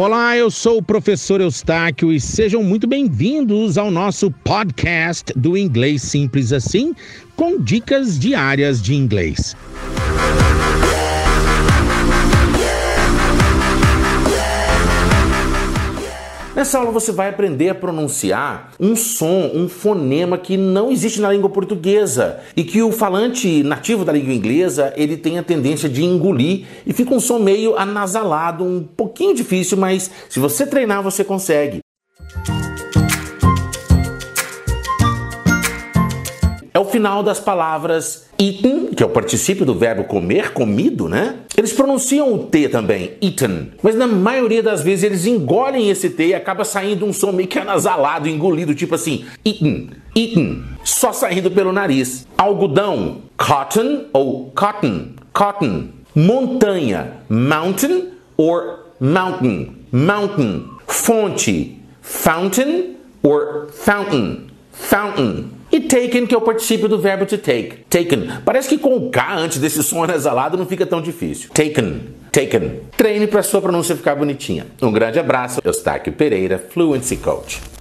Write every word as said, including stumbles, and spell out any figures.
Olá, eu sou o professor Eustáquio e sejam muito bem-vindos ao nosso podcast do Inglês Simples Assim, com dicas diárias de inglês. Nessa aula você vai aprender a pronunciar um som, um fonema que não existe na língua portuguesa e que o falante nativo da língua inglesa, ele tem a tendência de engolir e fica um som meio anasalado, um pouquinho difícil, mas se você treinar você consegue. É o final das palavras eaten, que é o particípio do verbo comer, comido, né? Eles pronunciam o T também, eaten. Mas na maioria das vezes eles engolem esse T e acaba saindo um som meio que anasalado, engolido, tipo assim, eaten, eaten, só saindo pelo nariz. Algodão, cotton ou cotton, cotton. Montanha, mountain or mountain, mountain. Fonte, fountain or fountain, fountain. E taken, que é o particípio do verbo to take. Taken. Parece que com o K antes desse som anasalado não fica tão difícil. Taken. Taken. Treine para sua pronúncia ficar bonitinha. Um grande abraço. Eustáquio Pereira, Fluency Coach.